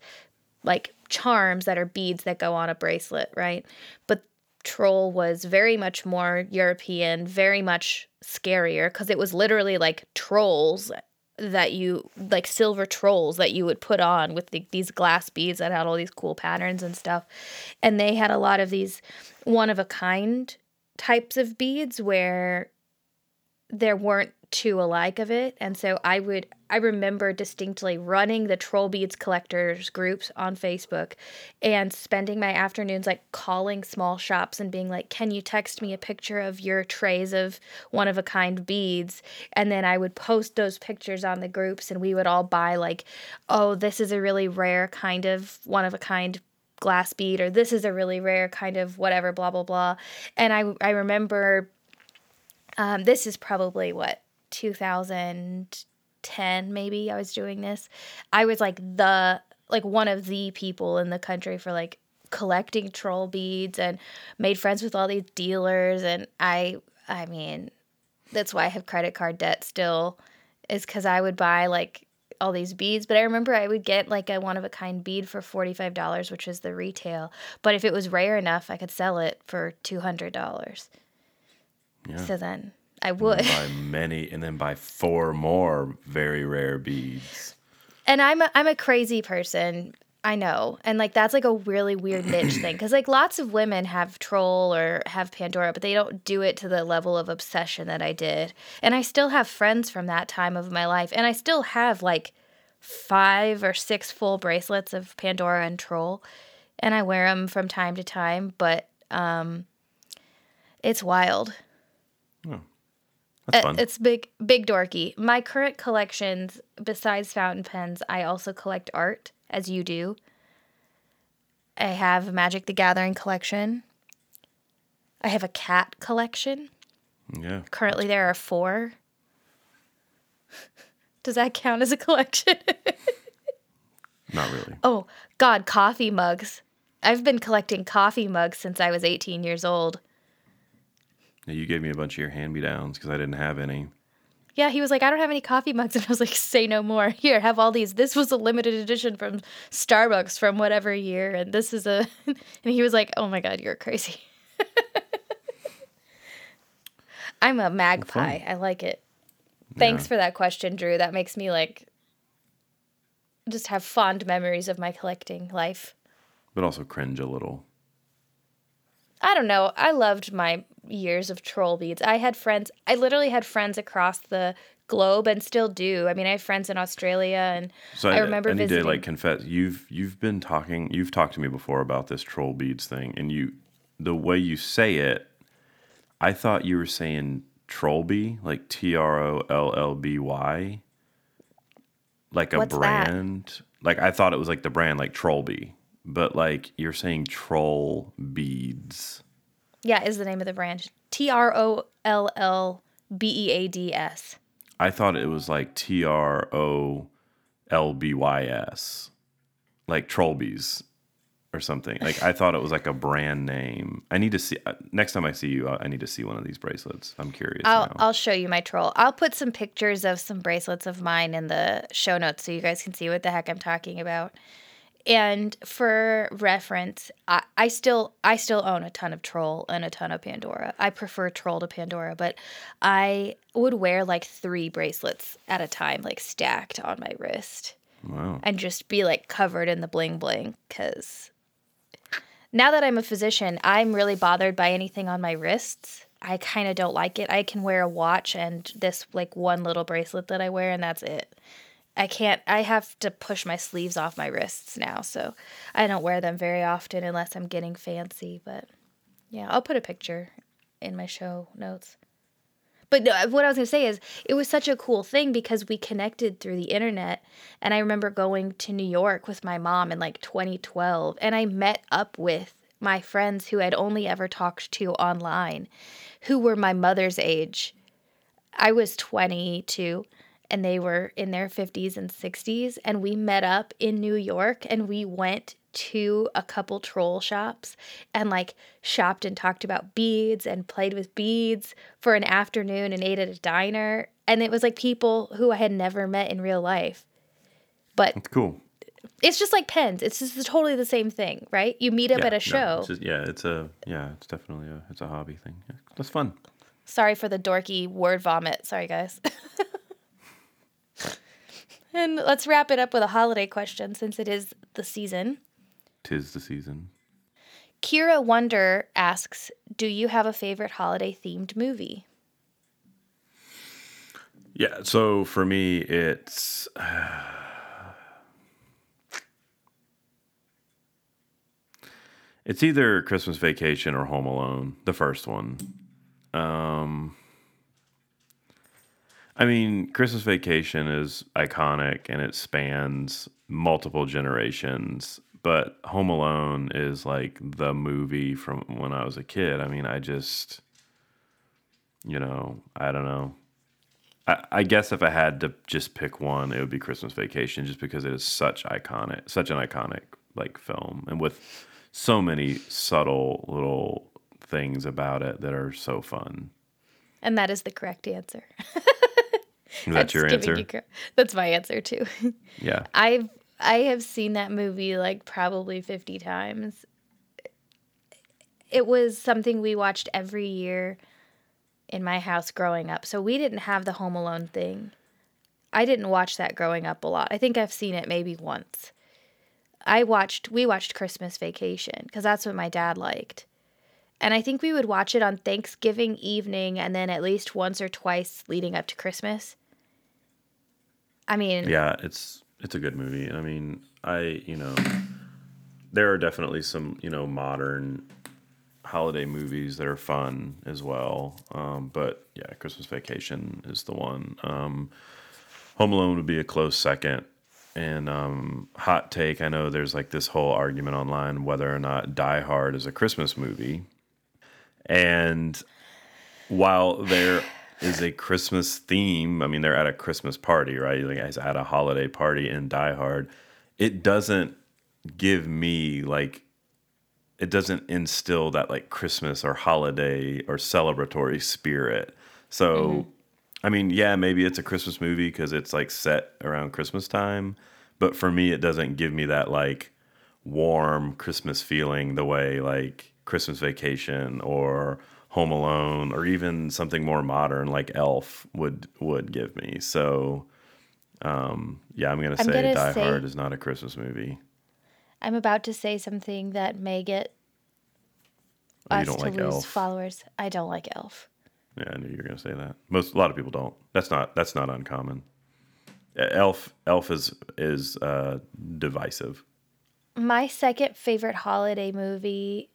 like charms that are beads that go on a bracelet, right? But Troll was very much more European, very much scarier, because it was literally like trolls that you, like silver trolls that you would put on with these glass beads that had all these cool patterns and stuff. And they had a lot of these one-of-a-kind types of beads where there weren't two alike of it. And so I remember distinctly running the Troll Beads collectors groups on Facebook and spending my afternoons like calling small shops and being like, can you text me a picture of your trays of one-of-a-kind beads? And then I would post those pictures on the groups, and we would all buy like, oh, this is a really rare kind of one-of-a-kind glass bead, or this is a really rare kind of whatever, blah, blah, blah. And I remember this is probably what, 2010 maybe I was doing this. I was like one of the people in the country for like collecting Troll Beads, and made friends with all these dealers. And I mean, that's why I have credit card debt still, is because I would buy like all these beads. But I remember I would get like a one-of-a-kind bead for $45, which is the retail. But if it was rare enough, I could sell it for $200. Yeah. So then I would buy four more very rare beads. And I'm a crazy person, I know. And like that's like a really weird niche thing, because like lots of women have Troll or have Pandora, but they don't do it to the level of obsession that I did. And I still have friends from that time of my life, and I still have like 5 or 6 full bracelets of Pandora and Troll, and I wear them from time to time, but it's wild. Oh, that's fun. It's big dorky. My current collections, besides fountain pens, I also collect art, as you do. I have Magic: The Gathering collection. I have a cat collection. Yeah. Currently there are 4. Does that count as a collection? Not really. Oh, God, coffee mugs. I've been collecting coffee mugs since I was 18 years old. Yeah, you gave me a bunch of your hand-me-downs because I didn't have any. Yeah, he was like, I don't have any coffee mugs. And I was like, say no more. Here, have all these. This was a limited edition from Starbucks from whatever year. And this is a... And he was like, oh, my God, you're crazy. I'm a magpie. I like it. Thanks for that question, Drew. That makes me, like, just have fond memories of my collecting life. But also cringe a little. I don't know. I loved my years of Troll Beads. I had friends. I literally had friends across the globe and still do. I mean, I have friends in Australia, and so I remember visiting. I need to, like, confess. You've been talking. You've talked to me before about this Troll Beads thing, and the way you say it, I thought you were saying Trollby, like Trollby, like a What's brand. That? Like, I thought it was like the brand, like Trollby, but like you're saying Troll Beads. Yeah, is the name of the brand. Trollbeads. I thought it was like Trollbys, like Trollbees or something. Like, I thought it was like a brand name. I need to see, next time I see you, I need to see one of these bracelets. I'm curious now. I'll show you my Troll. I'll put some pictures of some bracelets of mine in the show notes so you guys can see what the heck I'm talking about. And for reference, I still own a ton of Troll and a ton of Pandora. I prefer Troll to Pandora, but I would wear like 3 bracelets at a time, like stacked on my wrist. Wow. And just be like covered in the bling bling, because now that I'm a physician, I'm really bothered by anything on my wrists. I kind of don't like it. I can wear a watch and this like one little bracelet that I wear, and that's it. I have to push my sleeves off my wrists now, so I don't wear them very often unless I'm getting fancy. But yeah, I'll put a picture in my show notes. But no, what I was going to say is it was such a cool thing because we connected through the internet, and I remember going to New York with my mom in like 2012, and I met up with my friends who I'd only ever talked to online, who were my mother's age. I was 22. And they were in their 50s and 60s. And we met up in New York, and we went to a couple Troll shops and, like, shopped and talked about beads and played with beads for an afternoon and ate at a diner. And it was, like, people who I had never met in real life. But that's cool. It's just like pens. It's just totally the same thing, right? You meet up at a show. No, it's definitely it's a hobby thing. Yeah, that's fun. Sorry for the dorky word vomit. Sorry, guys. And let's wrap it up with a holiday question, since it is the season. 'Tis the season. Kira Wonder asks, do you have a favorite holiday-themed movie? Yeah, so for me, it's... it's either Christmas Vacation or Home Alone, the first one. I mean, Christmas Vacation is iconic, and it spans multiple generations, but Home Alone is like the movie from when I was a kid. I mean, I just, you know, I don't know. I guess if I had to just pick one, it would be Christmas Vacation, just because it is such an iconic like film, and with so many subtle little things about it that are so fun. And that is the correct answer. Is that your answer? That's my answer, too. Yeah. I have seen that movie, like, probably 50 times. It was something we watched every year in my house growing up. So we didn't have the Home Alone thing. I didn't watch that growing up a lot. I think I've seen it maybe once. We watched Christmas Vacation, because that's what my dad liked. And I think we would watch it on Thanksgiving evening, and then at least once or twice leading up to Christmas. I mean, yeah, it's it's a good movie. I mean, there are definitely some, modern holiday movies that are fun as well. But yeah, Christmas Vacation is the one. Home Alone would be a close second. And hot take, I know there's like this whole argument online whether or not Die Hard is a Christmas movie. And while there is a Christmas theme, I mean, they're at a Christmas party, right? Like, it's at a holiday party in Die Hard. It doesn't give me like, it doesn't instill that like Christmas or holiday or celebratory spirit. So, mm-hmm. I mean, yeah, maybe it's a Christmas movie because it's like set around Christmas time. But for me, it doesn't give me that like warm Christmas feeling the way like Christmas Vacation or Home Alone or even something more modern like Elf would give me. So, yeah, I'm gonna say Die Hard is not a Christmas movie. I'm about to say something that may get us to lose followers. I don't like Elf. Yeah, I knew you were going to say that. A lot of people don't. That's not uncommon. Elf is divisive. My second favorite holiday movie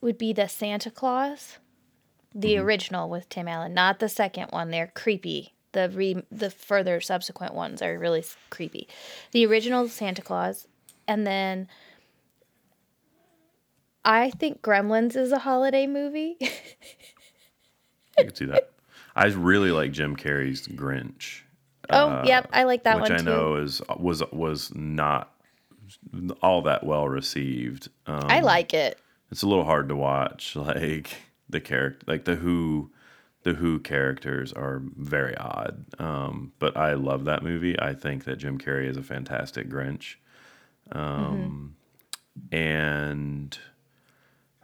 would be the Santa Claus, the original with Tim Allen, not the second one. They're creepy. The further subsequent ones are really creepy. The original Santa Claus, and then I think Gremlins is a holiday movie. I can see that. I really like Jim Carrey's Grinch. Yep, I like that one too. Which I know was not all that well received. I like it. It's a little hard to watch. Like the Who characters are very odd. But I love that movie. I think that Jim Carrey is a fantastic Grinch. And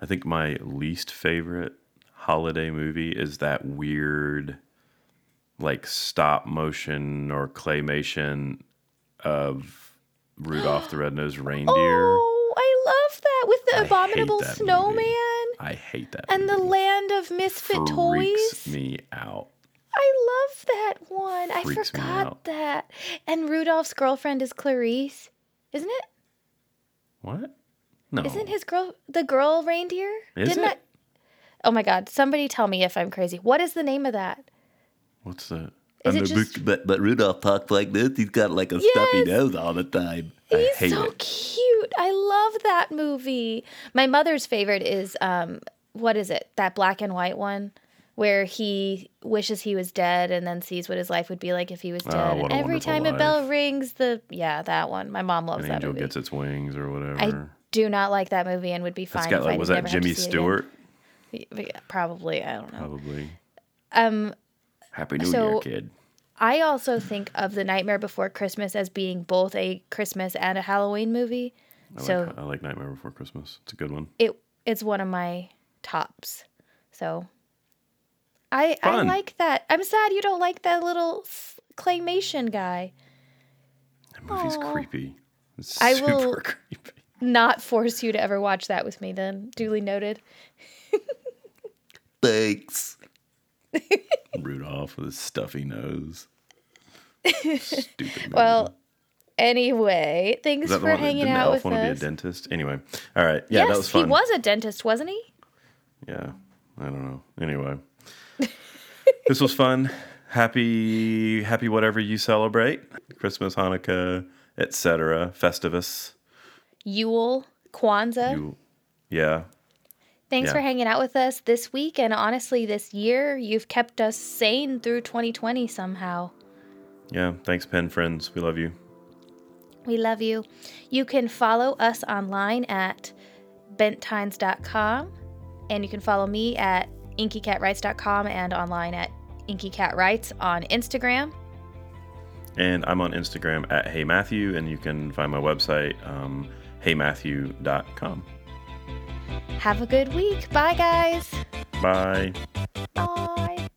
I think my least favorite holiday movie is that weird like stop motion or claymation of Rudolph the Red-Nosed Reindeer. Oh, I love that with the abominable snowman. Movie. I hate that. And movie. The Land of Misfit Freaks Toys. Me out. I love that one. Freaks I forgot that. And Rudolph's girlfriend is Clarice, isn't it? What? No. Isn't his girl the girl reindeer? Is Didn't it? I, oh my God! Somebody tell me if I'm crazy. What is the name of that? What's that? Is it just... But Rudolph talks like this. He's got like a stuffy nose all the time. He's so cute. I love that movie. My mother's favorite is what is it? That black and white one where he wishes he was dead and then sees what his life would be like if he was dead. And every time a bell rings, that one. My mom loves that movie. An angel gets its wings or whatever. I do not like that movie and would be fine. Was that Jimmy Stewart? Probably, I don't know. Probably. Happy New Year, kid. I also think of The Nightmare Before Christmas as being both a Christmas and a Halloween movie. I like Nightmare Before Christmas. It's a good one. It's one of my tops. So I like that. I'm sad you don't like that little claymation guy. That movie's creepy. It's super creepy. Not force you to ever watch that with me then. Duly noted. Thanks. Rudolph with his stuffy nose. Stupid movie. Well, anyway, thanks for hanging out with us. Didn't the elf want to be a dentist? Anyway, all right. Yeah, yes, that was fun. He was a dentist, wasn't he? Yeah, I don't know. Anyway, this was fun. Happy whatever you celebrate. Christmas, Hanukkah, etc. Festivus. Yule, Kwanzaa. Yeah. Thanks for hanging out with us this week, and honestly, this year, you've kept us sane through 2020 somehow. Yeah, thanks, Pen Friends. We love you. We love you. You can follow us online at benttimes.com, and you can follow me at inkycatwrites.com and online at inkycatwrites on Instagram. And I'm on Instagram at heymatthew, and you can find my website, heymatthew.com. Have a good week. Bye, guys. Bye. Bye.